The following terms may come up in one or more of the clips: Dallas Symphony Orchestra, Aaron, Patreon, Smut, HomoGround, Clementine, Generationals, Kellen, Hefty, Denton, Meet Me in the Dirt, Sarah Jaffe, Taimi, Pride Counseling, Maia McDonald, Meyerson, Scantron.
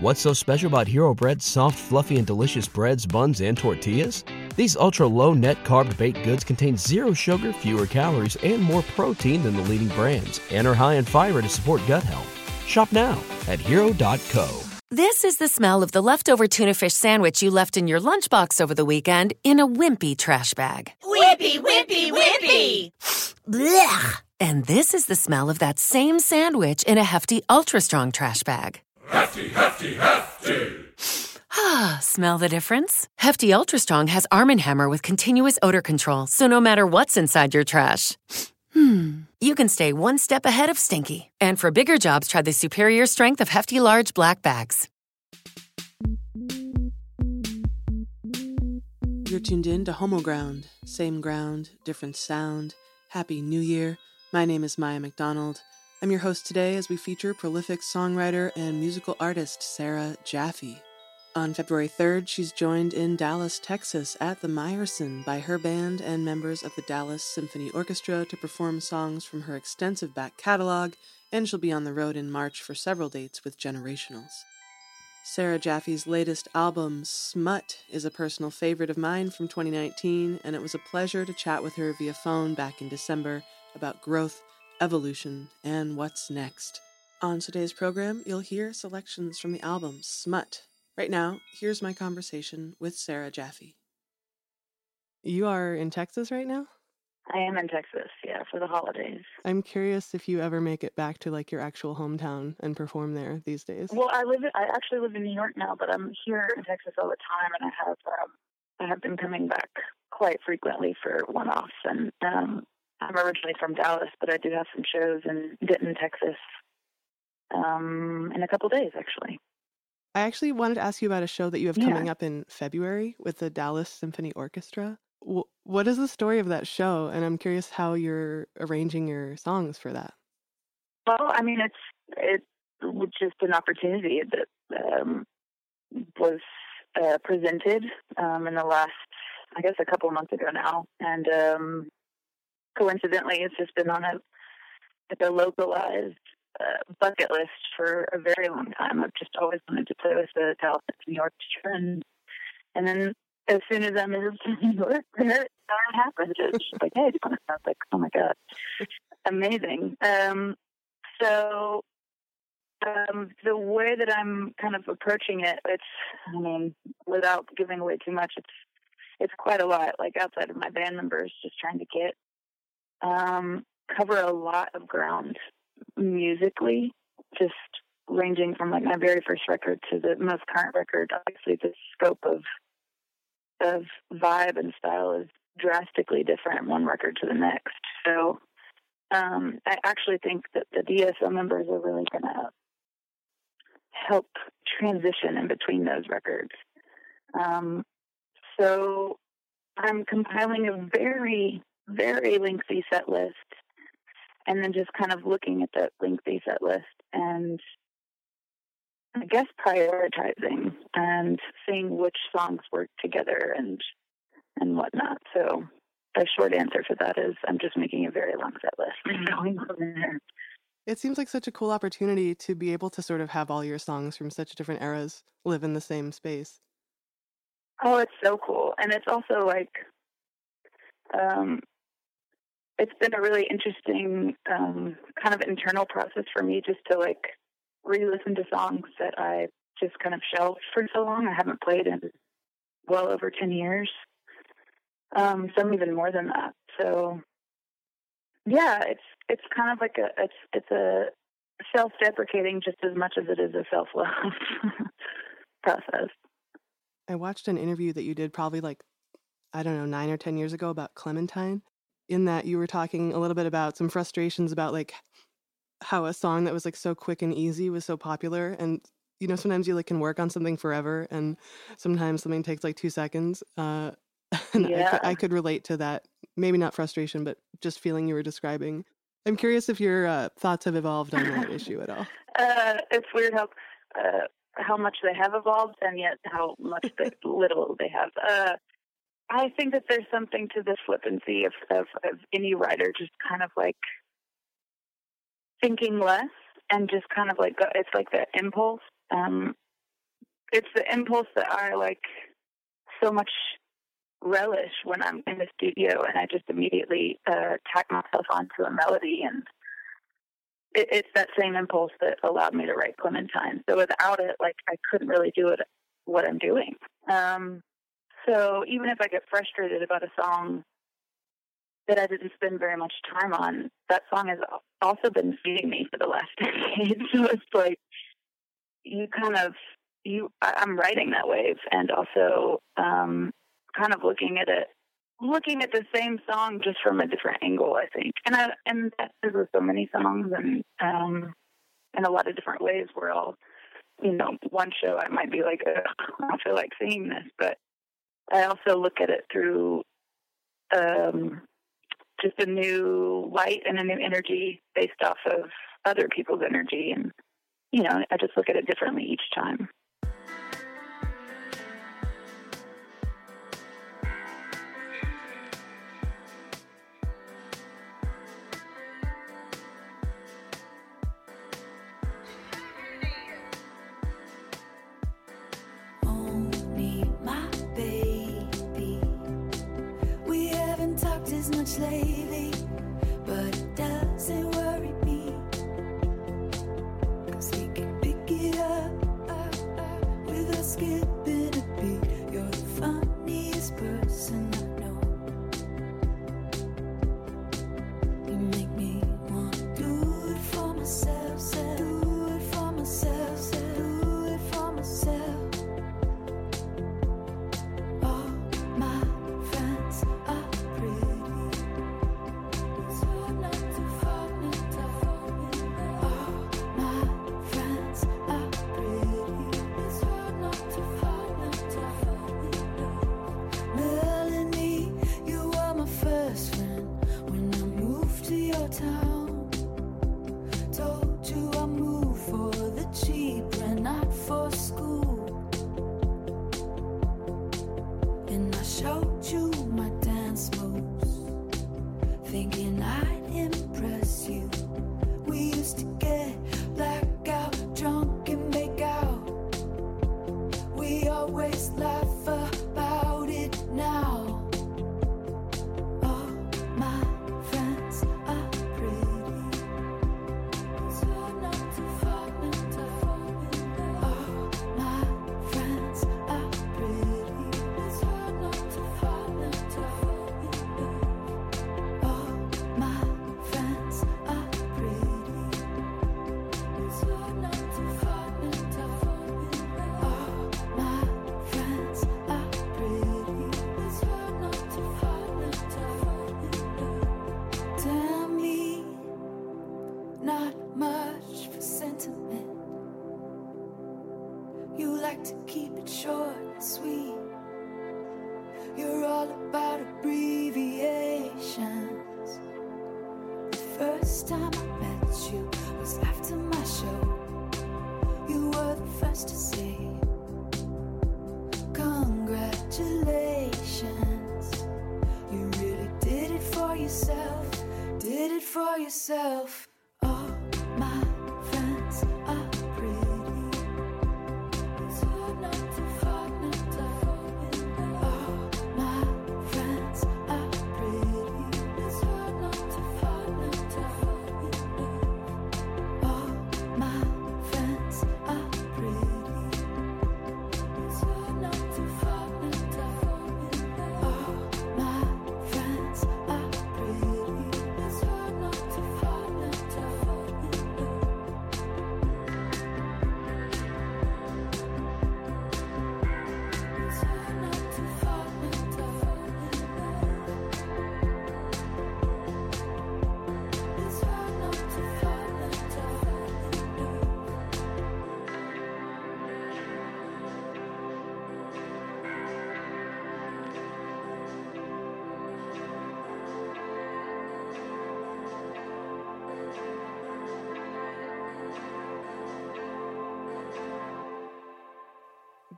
What's so special about Hero Bread's soft, fluffy, and delicious breads, buns, and tortillas? These ultra-low net-carb baked goods contain zero sugar, fewer calories, and more protein than the leading brands, and are high in fiber to support gut health. Shop now at Hero.co. This is the smell of the leftover tuna fish sandwich you left in your lunchbox over the weekend in a wimpy trash bag. Wimpy, wimpy, wimpy! Blech! And this is the smell of that same sandwich in a Hefty ultra-strong trash bag. Hefty, hefty, hefty! Ah, smell the difference? Hefty Ultra Strong has Arm & Hammer with continuous odor control, so no matter what's inside your trash, you can stay one step ahead of stinky. And for bigger jobs, try the superior strength of Hefty Large Black Bags. You're tuned in to HomoGround. Same ground, different sound. Happy New Year. My name is Maia McDonald. I'm your host today as we feature prolific songwriter and musical artist Sarah Jaffe. On February 3rd, she's joined in Dallas, Texas at the Meyerson by her band and members of the Dallas Symphony Orchestra to perform songs from her extensive back catalog, and she'll be on the road in March for several dates with Generationals. Sarah Jaffe's latest album, Smut, is a personal favorite of mine from 2019, and it was a pleasure to chat with her via phone back in December about growth, evolution, and what's next. On today's program, you'll hear selections from the album Smut. Right now, here's my conversation with Sarah Jaffe. You are in Texas right now? I am in Texas, yeah, for the holidays. I'm curious if you ever make it back to, like, your actual hometown and perform there these days. Well, I actually live in New York now, but I'm here in Texas all the time, and I have been coming back quite frequently for one-offs, and I'm originally from Dallas, but I do have some shows in Denton, Texas, in a couple days, actually. I actually wanted to ask you about a show that you have coming up in February with the Dallas Symphony Orchestra. What is the story of that show? And I'm curious how you're arranging your songs for that. Well, I mean, it's just an opportunity that was presented in the last, I guess, a couple months ago now, and coincidentally, it's just been on a localized bucket list for a very long time. I've just always wanted to play with the Dallas Symphony Orchestra, and then as soon as I moved to New York, it happened. It's just like, hey, do you want to? I was like, oh my god, amazing. So the way that I'm kind of approaching it, without giving away too much, it's quite a lot. Like, outside of my band members, just trying to get cover a lot of ground musically, just ranging from, like, my very first record to the most current record. Obviously, the scope of vibe and style is drastically different one record to the next. So I actually think that the DSO members are really going to help transition in between those records. So I'm compiling a very, very lengthy set list, and then just kind of looking at that lengthy set list and, I guess, prioritizing and seeing which songs work together and whatnot. So the short answer to that is I'm just making a very long set list and going over there. It seems like such a cool opportunity to be able to sort of have all your songs from such different eras live in the same space. Oh, it's so cool. And it's also like, it's been a really interesting kind of internal process for me, just to, like, re-listen to songs that I just kind of shelved for so long. I haven't played in well over 10 years, some even more than that. So, yeah, it's kind of like it's a self-deprecating just as much as it is a self-love process. I watched an interview that you did probably, like, I don't know, 9 or 10 years ago about Clementine. In that, you were talking a little bit about some frustrations about, like, how a song that was, like, so quick and easy was so popular. And, you know, sometimes you, like, can work on something forever, and sometimes something takes, like, 2 seconds. I could relate to that. Maybe not frustration, but just feeling you were describing. I'm curious if your thoughts have evolved on that issue at all. It's weird how much they have evolved, and yet how much little they have. I think that there's something to the flippancy of any writer just kind of, like, thinking less and just kind of, like, it's like that impulse it's the impulse that I like so much relish when I'm in the studio, and I just immediately tack myself onto a melody, and it's that same impulse that allowed me to write Clementine. So without it, like, I couldn't really do it, what I'm doing. So even if I get frustrated about a song that I didn't spend very much time on, that song has also been feeding me for the last decade. So it's like, I'm riding that wave, and also kind of looking at the same song just from a different angle, I think. And that is with so many songs, and in a lot of different ways. We're all, one show I might be like, I don't feel like seeing this, but I also look at it through just a new light and a new energy based off of other people's energy. And, I just look at it differently each time. Lately, but it doesn't worry me, 'cause we can pick it up with a skip and a beat. You're the funniest person I know. You make me want to do it for myself, do it for myself, do it for myself.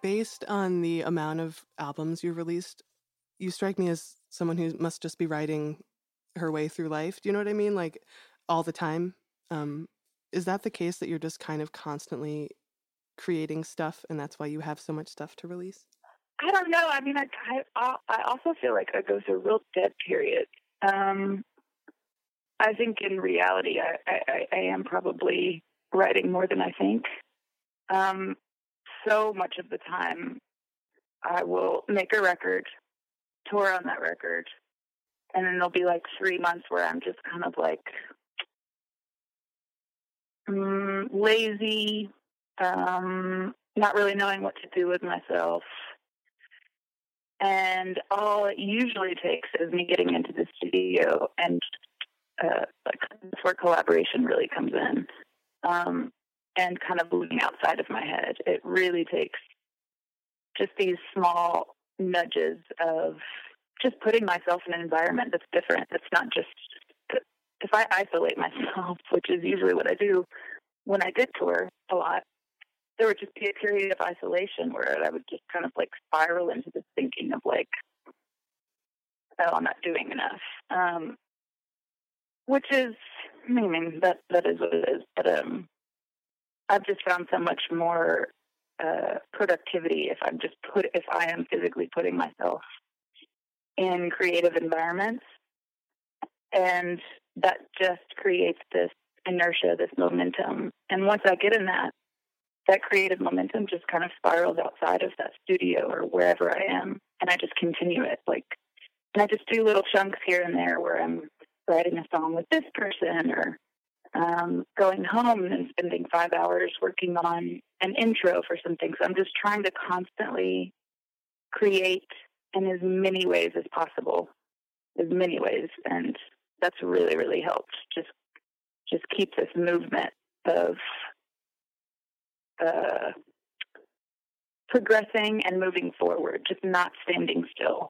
Based on the amount of albums you've released, you strike me as someone who must just be writing her way through life. Do you know what I mean? Like, all the time. Is that the case, that you're just kind of constantly creating stuff, and that's why you have so much stuff to release? I don't know. I mean, I also feel like I go through a real dead period. I think in reality, I am probably writing more than I think. So much of the time, I will make a record, tour on that record, and then there'll be like 3 months where I'm just kind of like lazy, not really knowing what to do with myself. And all it usually takes is me getting into the studio, and that's where collaboration really comes in, and kind of looking outside of my head. It really takes just these small nudges of just putting myself in an environment that's different. It's not just, if I isolate myself, which is usually what I do when I did tour a lot, there would just be a period of isolation where I would just kind of like spiral into this thinking of like, oh, I'm not doing enough. Which is, I mean, that is what it is. But I've just found so much more productivity if I am physically putting myself in creative environments. And that just creates this inertia, this momentum. And once I get in that creative momentum just kind of spirals outside of that studio or wherever I am. And I just continue it. Like, and I just do little chunks here and there where I'm writing a song with this person, or going home and spending 5 hours working on an intro for something. So I'm just trying to constantly create in as many ways as possible, and that's really, really helped. Just keep this movement of progressing and moving forward, just not standing still.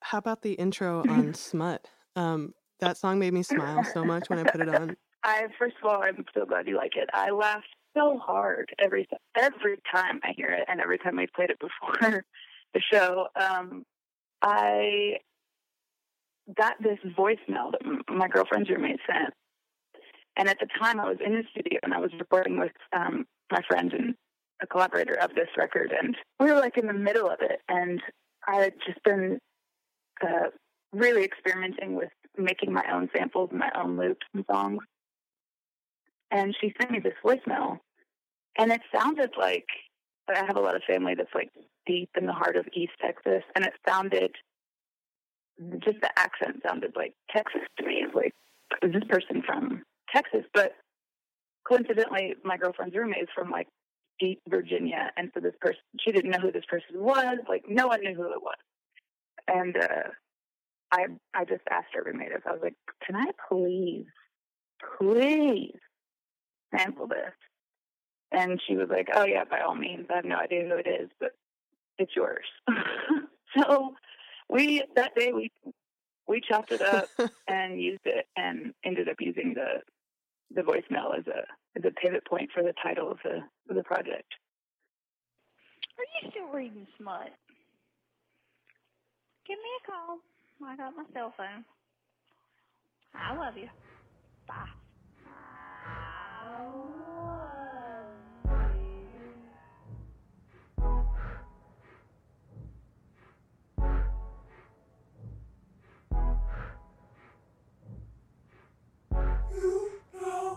How about the intro on Smut? That song made me smile so much when I put it on. First of all, I'm so glad you like it. I laugh so hard every time I hear it, and every time we played it before the show. I got this voicemail that my girlfriend's roommate sent, and at the time I was in the studio and I was recording with my friend and a collaborator of this record, and we were like in the middle of it, and I had just been really experimenting with making my own samples and my own loops and songs. And she sent me this voicemail, and it sounded like, I have a lot of family that's like deep in the heart of East Texas, and it sounded, just the accent sounded like Texas to me. It's like, is this person from Texas? But coincidentally, my girlfriend's roommate is from like deep Virginia, and so this person, she didn't know who this person was, like no one knew who it was. And I just asked her roommate if I was like, can I please sample this? And she was like, oh yeah, by all means. I have no idea who it is, but it's yours. So that day we chopped it up and used it, and ended up using the voicemail as a pivot point for the title of the project. Are you still reading Smut? Give me a call. I got my cell phone. I love you. Bye. You know,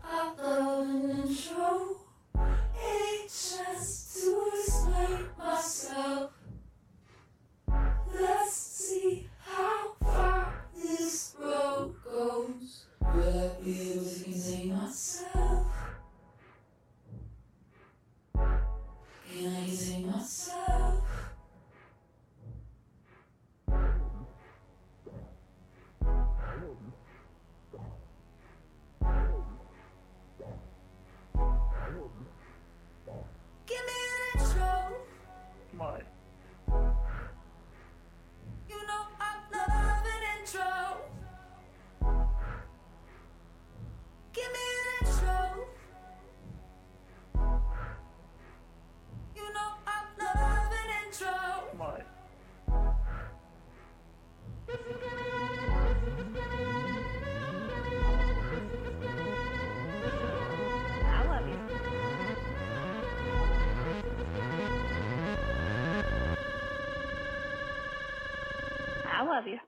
I love an intro. A chance to explain myself. Let's see how far this road goes. Will I be losing myself? Can I see myself? Give me an intro. What? I love you. love you.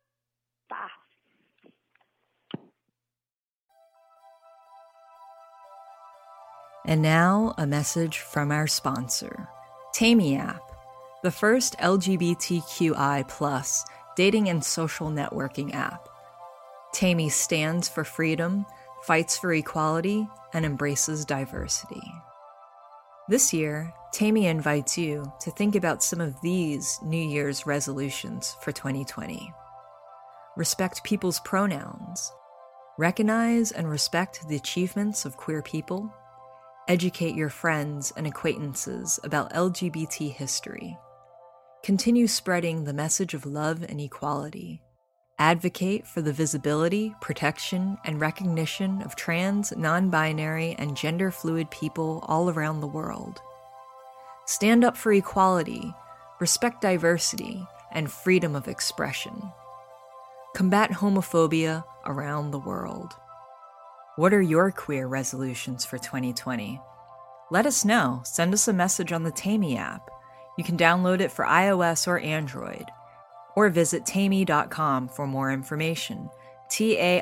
Bye. And now, a message from our sponsor, Taimi app, the first LGBTQI+ dating and social networking app. Taimi stands for freedom, fights for equality, and embraces diversity. This year, Taimi invites you to think about some of these New Year's resolutions for 2020. Respect people's pronouns. Recognize and respect the achievements of queer people. Educate your friends and acquaintances about LGBT history. Continue spreading the message of love and equality. Advocate for the visibility, protection, and recognition of trans, non-binary, and gender-fluid people all around the world. Stand up for equality, respect diversity, and freedom of expression. Combat homophobia around the world. What are your queer resolutions for 2020? Let us know. Send us a message on the Taimi app. You can download it for iOS or Android. Or visit taimi.com for more information. Taimi.com.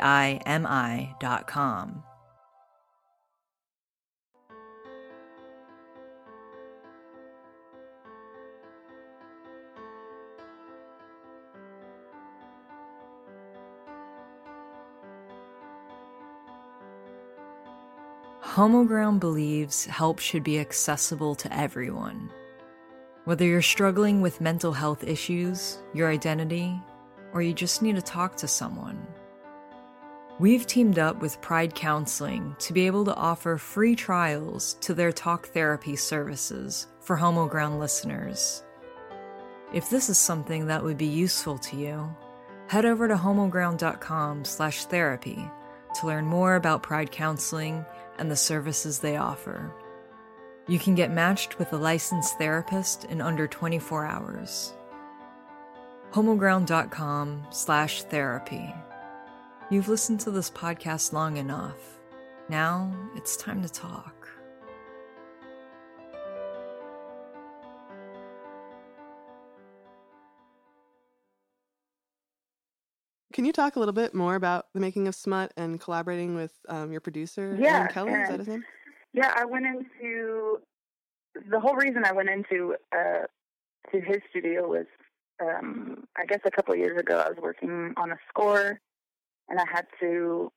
HomoGround believes help should be accessible to everyone. Whether you're struggling with mental health issues, your identity, or you just need to talk to someone. We've teamed up with Pride Counseling to be able to offer free trials to their talk therapy services for HomoGround listeners. If this is something that would be useful to you, head over to homoground.com/therapy to learn more about Pride Counseling and the services they offer. You can get matched with a licensed therapist in under 24 hours. homoground.com/therapy. You've listened to this podcast long enough. Now it's time to talk. Can you talk a little bit more about the making of Smut and collaborating with your producer, Aaron, Kellen? Is that his name? Yeah, the whole reason I went into his studio was, I guess a couple of years ago, I was working on a score and I had to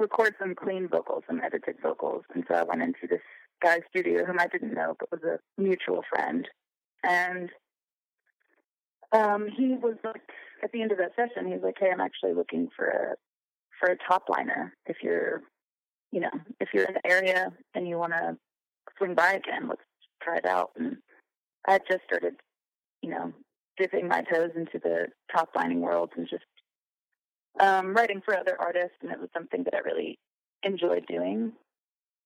record some clean vocals, some edited vocals. And so I went into this guy's studio whom I didn't know, but was a mutual friend. And he was like, at the end of that session, he was like, hey, I'm actually looking for a top liner if you're, you know, if you're in the area and you want to swing by again, let's try it out. And I just started, you know, dipping my toes into the top lining world and just writing for other artists. And it was something that I really enjoyed doing.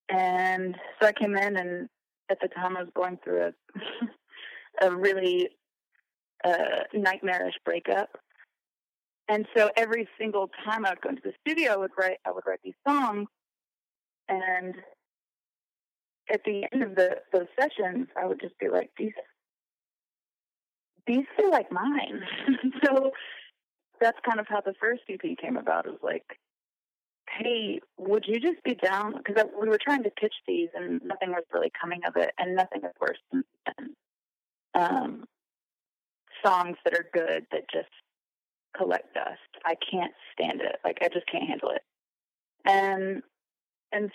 And so I came in, and at the time I was going through a really nightmarish breakup. And so every single time I would go into the studio, I would write these songs. And at the end of those sessions, I would just be like, these feel like mine. So that's kind of how the first EP came about. It was like, hey, would you just be down? Because we were trying to pitch these, and nothing was really coming of it, and nothing is worse than songs that are good that just collect dust. I can't stand it. Like, I just can't handle it. And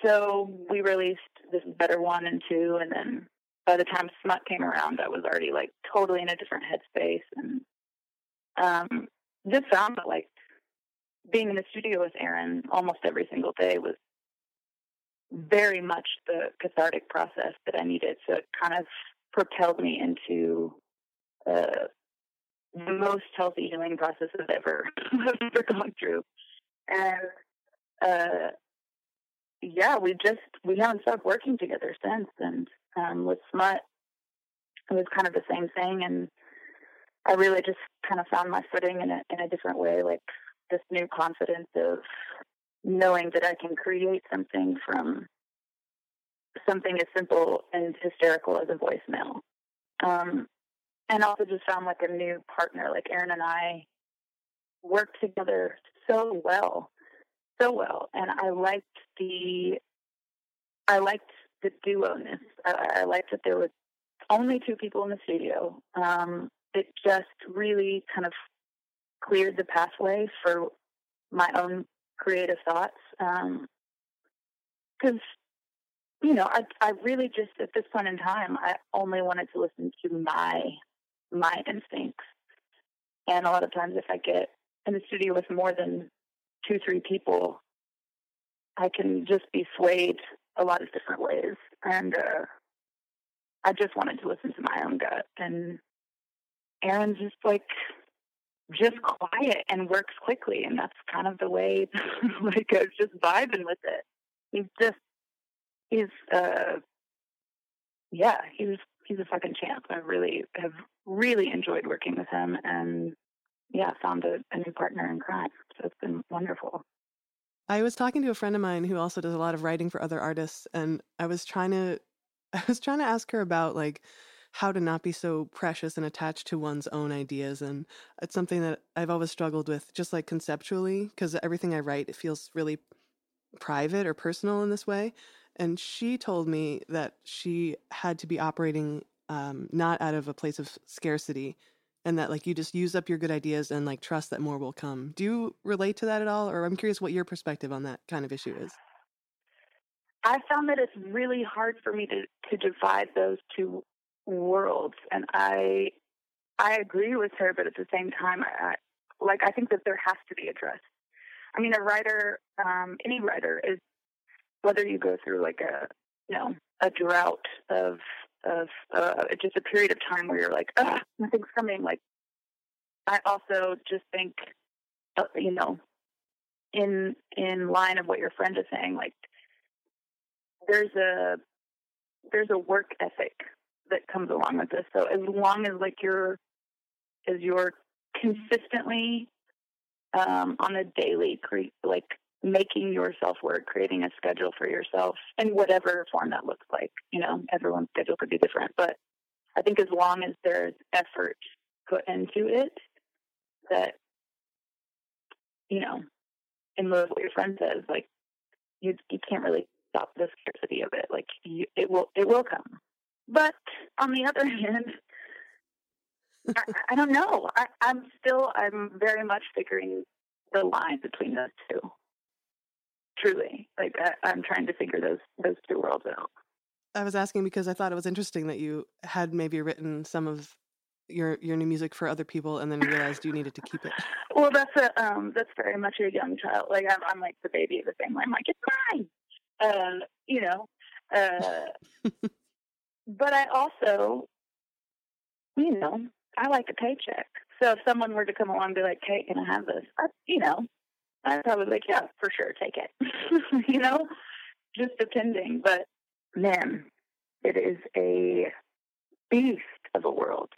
so we released this better 1 and 2, and then by the time Smut came around, I was already like totally in a different headspace, and just found that like being in the studio with Aaron almost every single day was very much the cathartic process that I needed. So it kind of propelled me into the most healthy healing process I've ever gone through, and. Yeah, we haven't stopped working together since, and with Smut, it was kind of the same thing, and I really just kind of found my footing in a different way, like this new confidence of knowing that I can create something from something as simple and hysterical as a voicemail, and also just found like a new partner. Like Aaron and I work together so well. And I liked the duo-ness. I liked that there was only two people in the studio. It just really kind of cleared the pathway for my own creative thoughts. Because, you know, I really just, at this point in time, I only wanted to listen to my instincts. And a lot of times if I get in the studio with more than 2-3 people, I can just be swayed a lot of different ways. And I just wanted to listen to my own gut. And Aaron's just quiet and works quickly. And that's kind of the way, I was just vibing with it. He's a fucking champ. I really enjoyed working with him, and found a new partner in crime. So it's been wonderful. I was talking to a friend of mine who also does a lot of writing for other artists, and I was trying to ask her about how to not be so precious and attached to one's own ideas. And it's something that I've always struggled with, just conceptually, because everything I write, it feels really private or personal in this way. And she told me that she had to be operating not out of a place of scarcity, and that you just use up your good ideas and trust that more will come. Do you relate to that at all? Or I'm curious what your perspective on that kind of issue is. I found that it's really hard for me to divide those two worlds. And I agree with her, but at the same time, I think that there has to be a trust. I mean, a writer, any writer is, whether you go through a drought of just a period of time where you're nothing's coming. I also just think, in line of what your friend is saying, there's a work ethic that comes along with this. So as long as you're consistently on a daily making yourself work, creating a schedule for yourself in whatever form that looks like. Everyone's schedule could be different, but I think as long as there's effort put into it, that, in lieu of what your friend says, you can't really stop the scarcity of it. It will come. But on the other hand, I don't know. I'm very much figuring the line between those two. Truly, I'm trying to figure those two worlds out. I was asking because I thought it was interesting that you had maybe written some of your new music for other people, and then you realized you needed to keep it. Well, that's very much a young child. I'm the baby of the family. I'm it's mine, But I also, I like a paycheck. So if someone were to come along and be like, "Hey, can I have this?" I'd probably be like, "Yeah, for sure, take it." Just depending. But man, it is a beast of a world.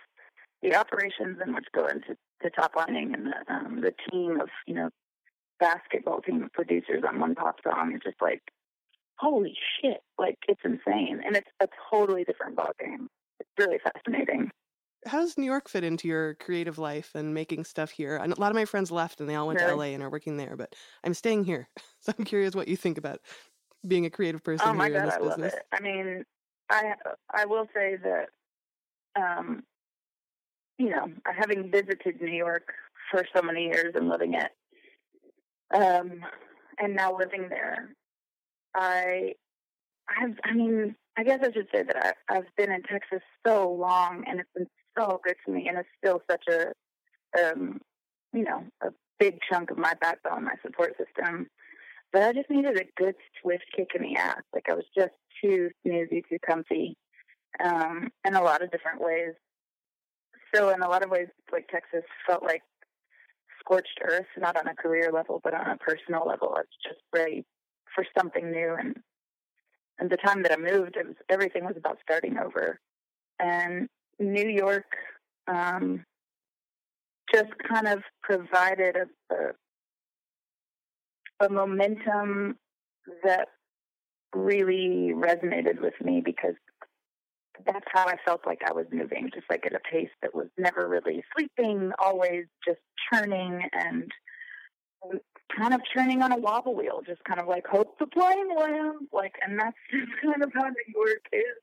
The operations in which go into the top lining, and the team of basketball team of producers on one pop song is just holy shit! It's insane, and it's a totally different ball game. It's really fascinating. How does New York fit into your creative life and making stuff here? And a lot of my friends left and they all went to LA and are working there, but I'm staying here. So I'm curious what you think about being a creative person here in this business. Oh my God, I love it. I mean, I will say that, having visited New York for so many years and living it, and now living there, I guess I should say that I've been in Texas so long, and it's been so good to me, and it's still such a big chunk of my backbone, my support system. But I just needed a good, swift kick in the ass. I was just too snoozy, too comfy, in a lot of different ways. So in a lot of ways, Texas felt like scorched earth, not on a career level, but on a personal level. I was just ready for something new, and the time that I moved, everything was about starting over. And New York just kind of provided a momentum that really resonated with me, because that's how I felt like I was moving, just like at a pace that was never really sleeping, always just churning and kind of churning on a wobble wheel, just kind of like, hope the plane lands. Like, and that's just kind of how New York is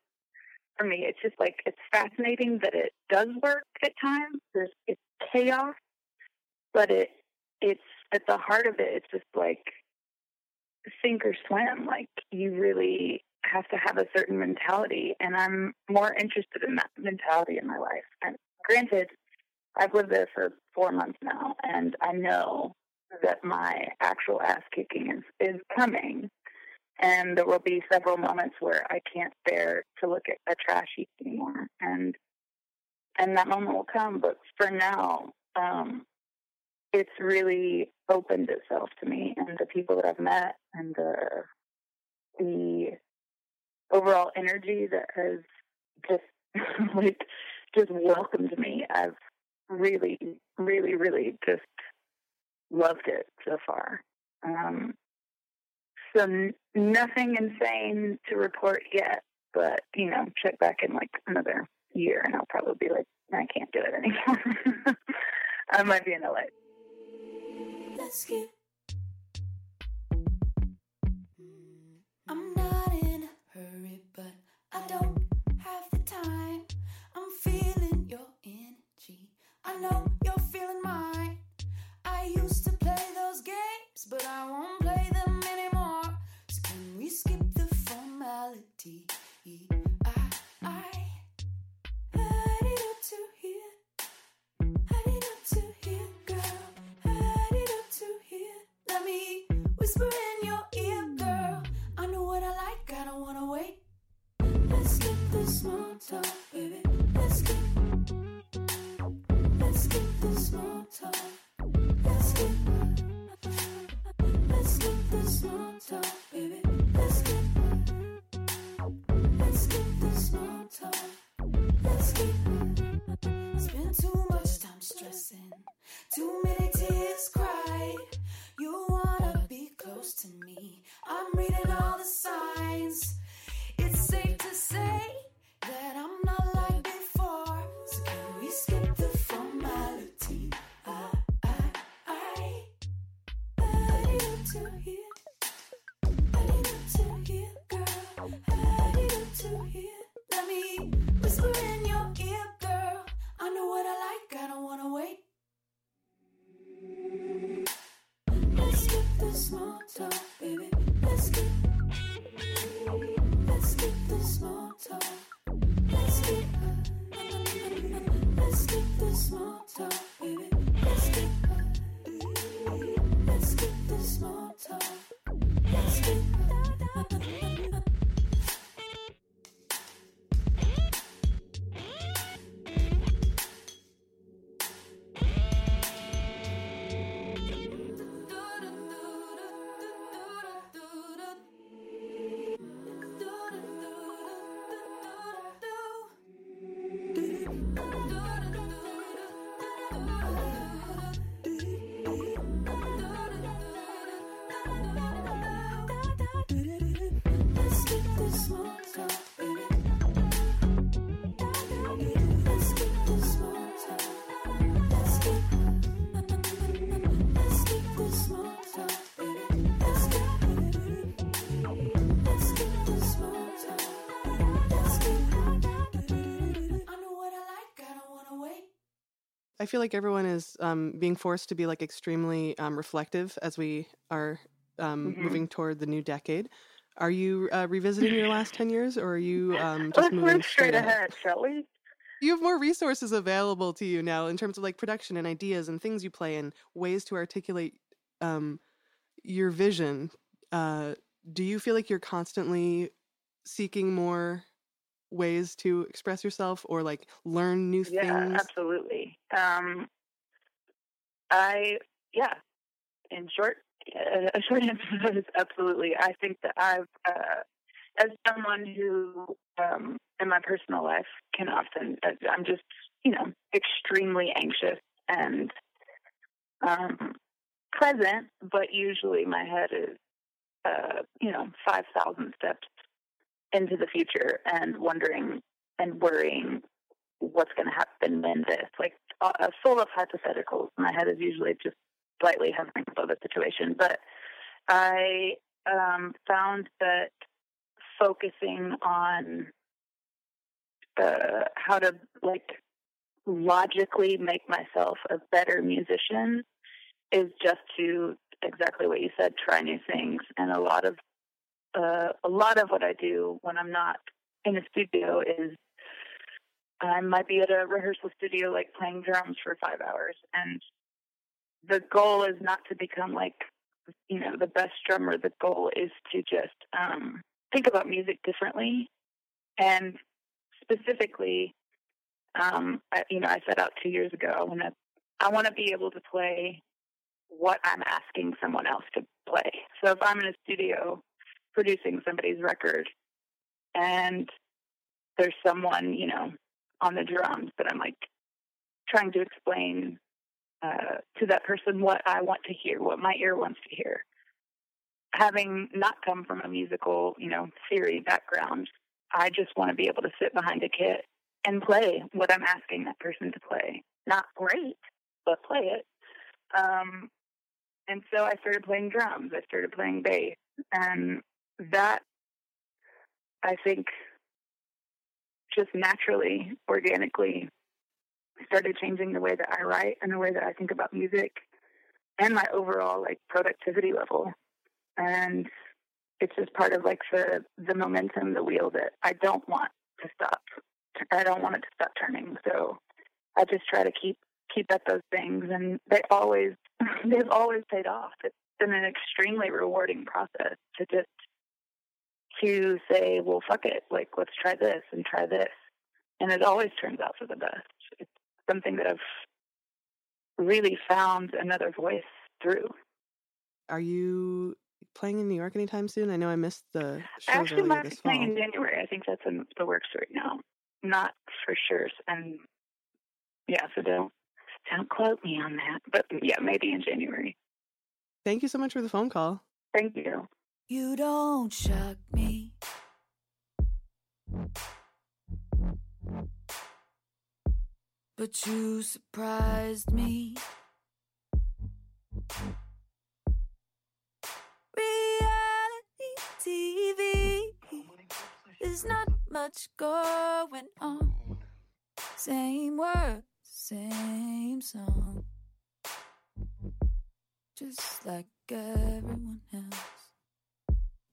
for me. It's just like, it's fascinating that it does work at times. It's chaos, but it's at the heart of it. It's just like sink or swim. Like, you really have to have a certain mentality, and I'm more interested in that mentality in my life. And granted, I've lived there for 4 months now, and I know that my actual ass kicking is coming, and there will be several moments where I can't bear to look at a trash heap anymore, and that moment will come. But for now, it's really opened itself to me, and the people that I've met, and the overall energy that has just like just welcomed me. I've really, really, really just loved it so far. So nothing insane to report yet, but you know, check back in like another year, and I'll probably be like, I can't do it anymore. I might be in LA. Let's get. I'm not in a hurry, but I don't have the time. I'm feeling your energy. I know you're feeling mine. I used to play those games, but I won't play them anymore. So can we skip the formality? I need up to here. I need up to here, girl. I need up to here. Let me whisper in your ear, girl. I know what I like, I don't wanna wait. Let's skip the small talk, baby. Let's skip the small talk. Let's get the small talk, baby. Let's get the small talk. Spend too much time stressing, too many tears cried. You wanna be close to me? I'm reading all the signs. It's safe to say that I'm not like before. So can we skip the formality? I need to hear, girl. I need to hear. Let me whisper in your ear, girl. I know what I like, I don't wanna wait. Let's skip the small talk, baby. Let's skip the small talk. Let's skip the small talk, baby. Let's skip the small talk. Let's skip. I feel like everyone is being forced to be like extremely reflective as we are moving toward the new decade. Are you revisiting your last 10 years, or are you just moving straight ahead, shall we? You have more resources available to you now in terms of like production and ideas and things you play and ways to articulate your vision. Do you feel like you're constantly seeking more ways to express yourself or like learn new things? Yeah, absolutely. In short, a short answer is absolutely. I think that I've, as someone who, in my personal life can often, I'm just, you know, extremely anxious and present, but usually my head is, 5,000 steps into the future and wondering and worrying what's going to happen when this. Like, a full of hypotheticals. My head is usually just slightly hovering above a situation. But I found that focusing on how to, like, logically make myself a better musician is just to exactly what you said, try new things. And a lot of what I do when I'm not in a studio is I might be at a rehearsal studio, like, playing drums for 5 hours. And the goal is not to become, like, you know, the best drummer. The goal is to just think about music differently. And specifically, I set out 2 years ago, I want to be able to play what I'm asking someone else to play. So if I'm in a studio producing somebody's record and there's someone, you know, on the drums that I'm, like, trying to explain to that person what I want to hear, what my ear wants to hear. Having not come from a musical, you know, theory background, I just want to be able to sit behind a kit and play what I'm asking that person to play. Not great, but play it. And so I started playing drums. I started playing bass. And that, I think, just naturally, organically, started changing the way that I write and the way that I think about music and my overall, like, productivity level. And it's just part of, like, the momentum, the wheel that I don't want to stop. I don't want it to stop turning. So I just try to keep at those things, and they've always paid off. It's been an extremely rewarding process to say, well, fuck it, like, let's try this and try this, and it always turns out for the best. It's something that I've really found another voice through. Are you playing in New York anytime soon? I know I missed the shows actually earlier this fall. Playing in January. I think that's in the works right now. Not for sure, and yeah, so don't quote me on that, but yeah, maybe in January. Thank you so much for the phone call. Thank you. You don't shock me. But you surprised me. Reality TV. There's not much going on. Same words, same song. Just like everyone else.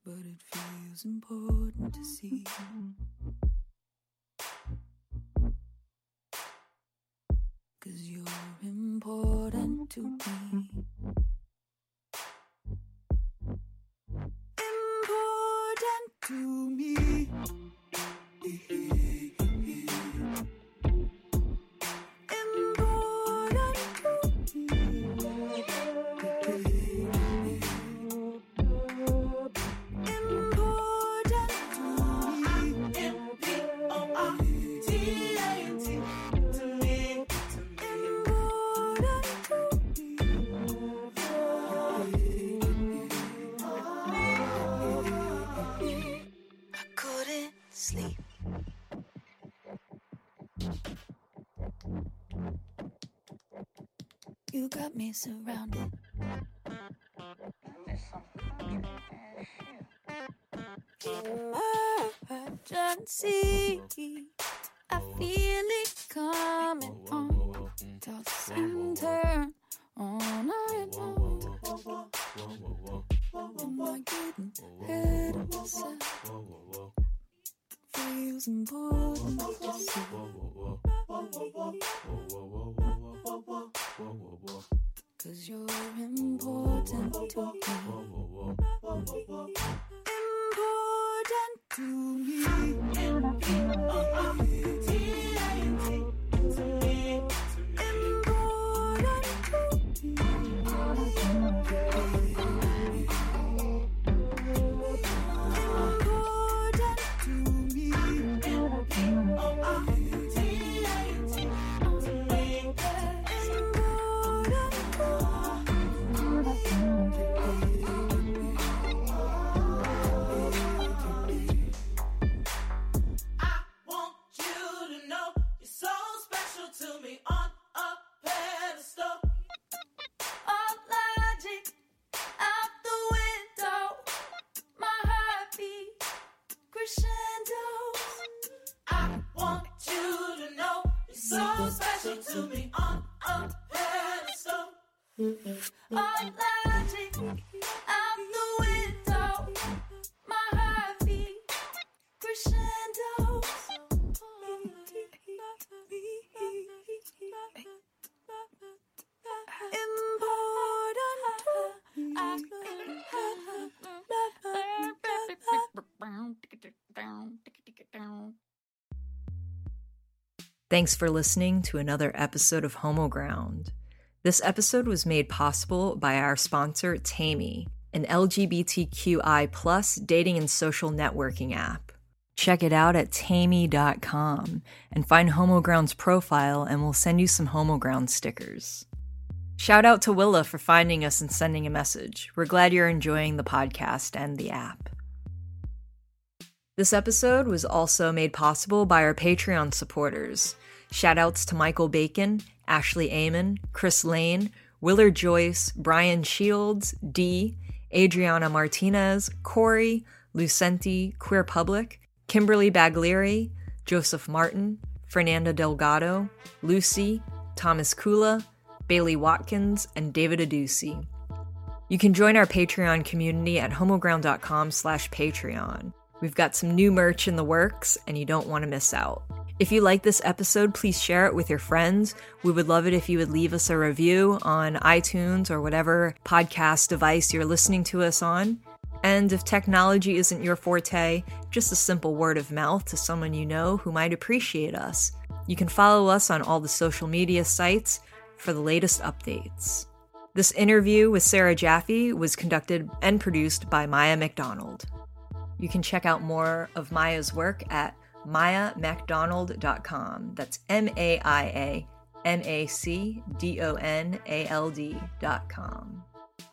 But it feels important to see. Cause you're important to me. Important to me. You got me surrounded. Emergency. I feel it coming on. Toss and turn on and on. Am I getting ahead of myself? Feels important to see. Cause you're important to me. Important to me. to me on a pedestal. All logic out the window. My heartbeat crescendos. Important. Thanks for listening to another episode of HomoGround. This episode was made possible by our sponsor, Taimi, an LGBTQI+ dating and social networking app. Check it out at taimi.com and find HomoGround's profile, and we'll send you some HomoGround stickers. Shout out to Willa for finding us and sending a message. We're glad you're enjoying the podcast and the app. This episode was also made possible by our Patreon supporters. Shoutouts to Michael Bacon, Ashley Amon, Chris Lane, Willard Joyce, Brian Shields, Dee, Adriana Martinez, Corey, Lucenti, Queer Public, Kimberly Baglieri, Joseph Martin, Fernanda Delgado, Lucy, Thomas Kula, Bailey Watkins, and David Adusi. You can join our Patreon community at homoground.com/Patreon. We've got some new merch in the works, and you don't want to miss out. If you like this episode, please share it with your friends. We would love it if you would leave us a review on iTunes or whatever podcast device you're listening to us on. And if technology isn't your forte, just a simple word of mouth to someone you know who might appreciate us. You can follow us on all the social media sites for the latest updates. This interview with Sarah Jaffe was conducted and produced by Maia McDonald. You can check out more of Maia's work at maiamacdonald.com. That's MaiaMacDonald.com.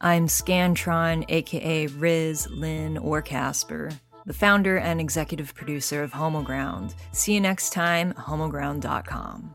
I'm Scantron, aka Riz, Lynn, or Casper, the founder and executive producer of HomoGround. See you next time, homoground.com.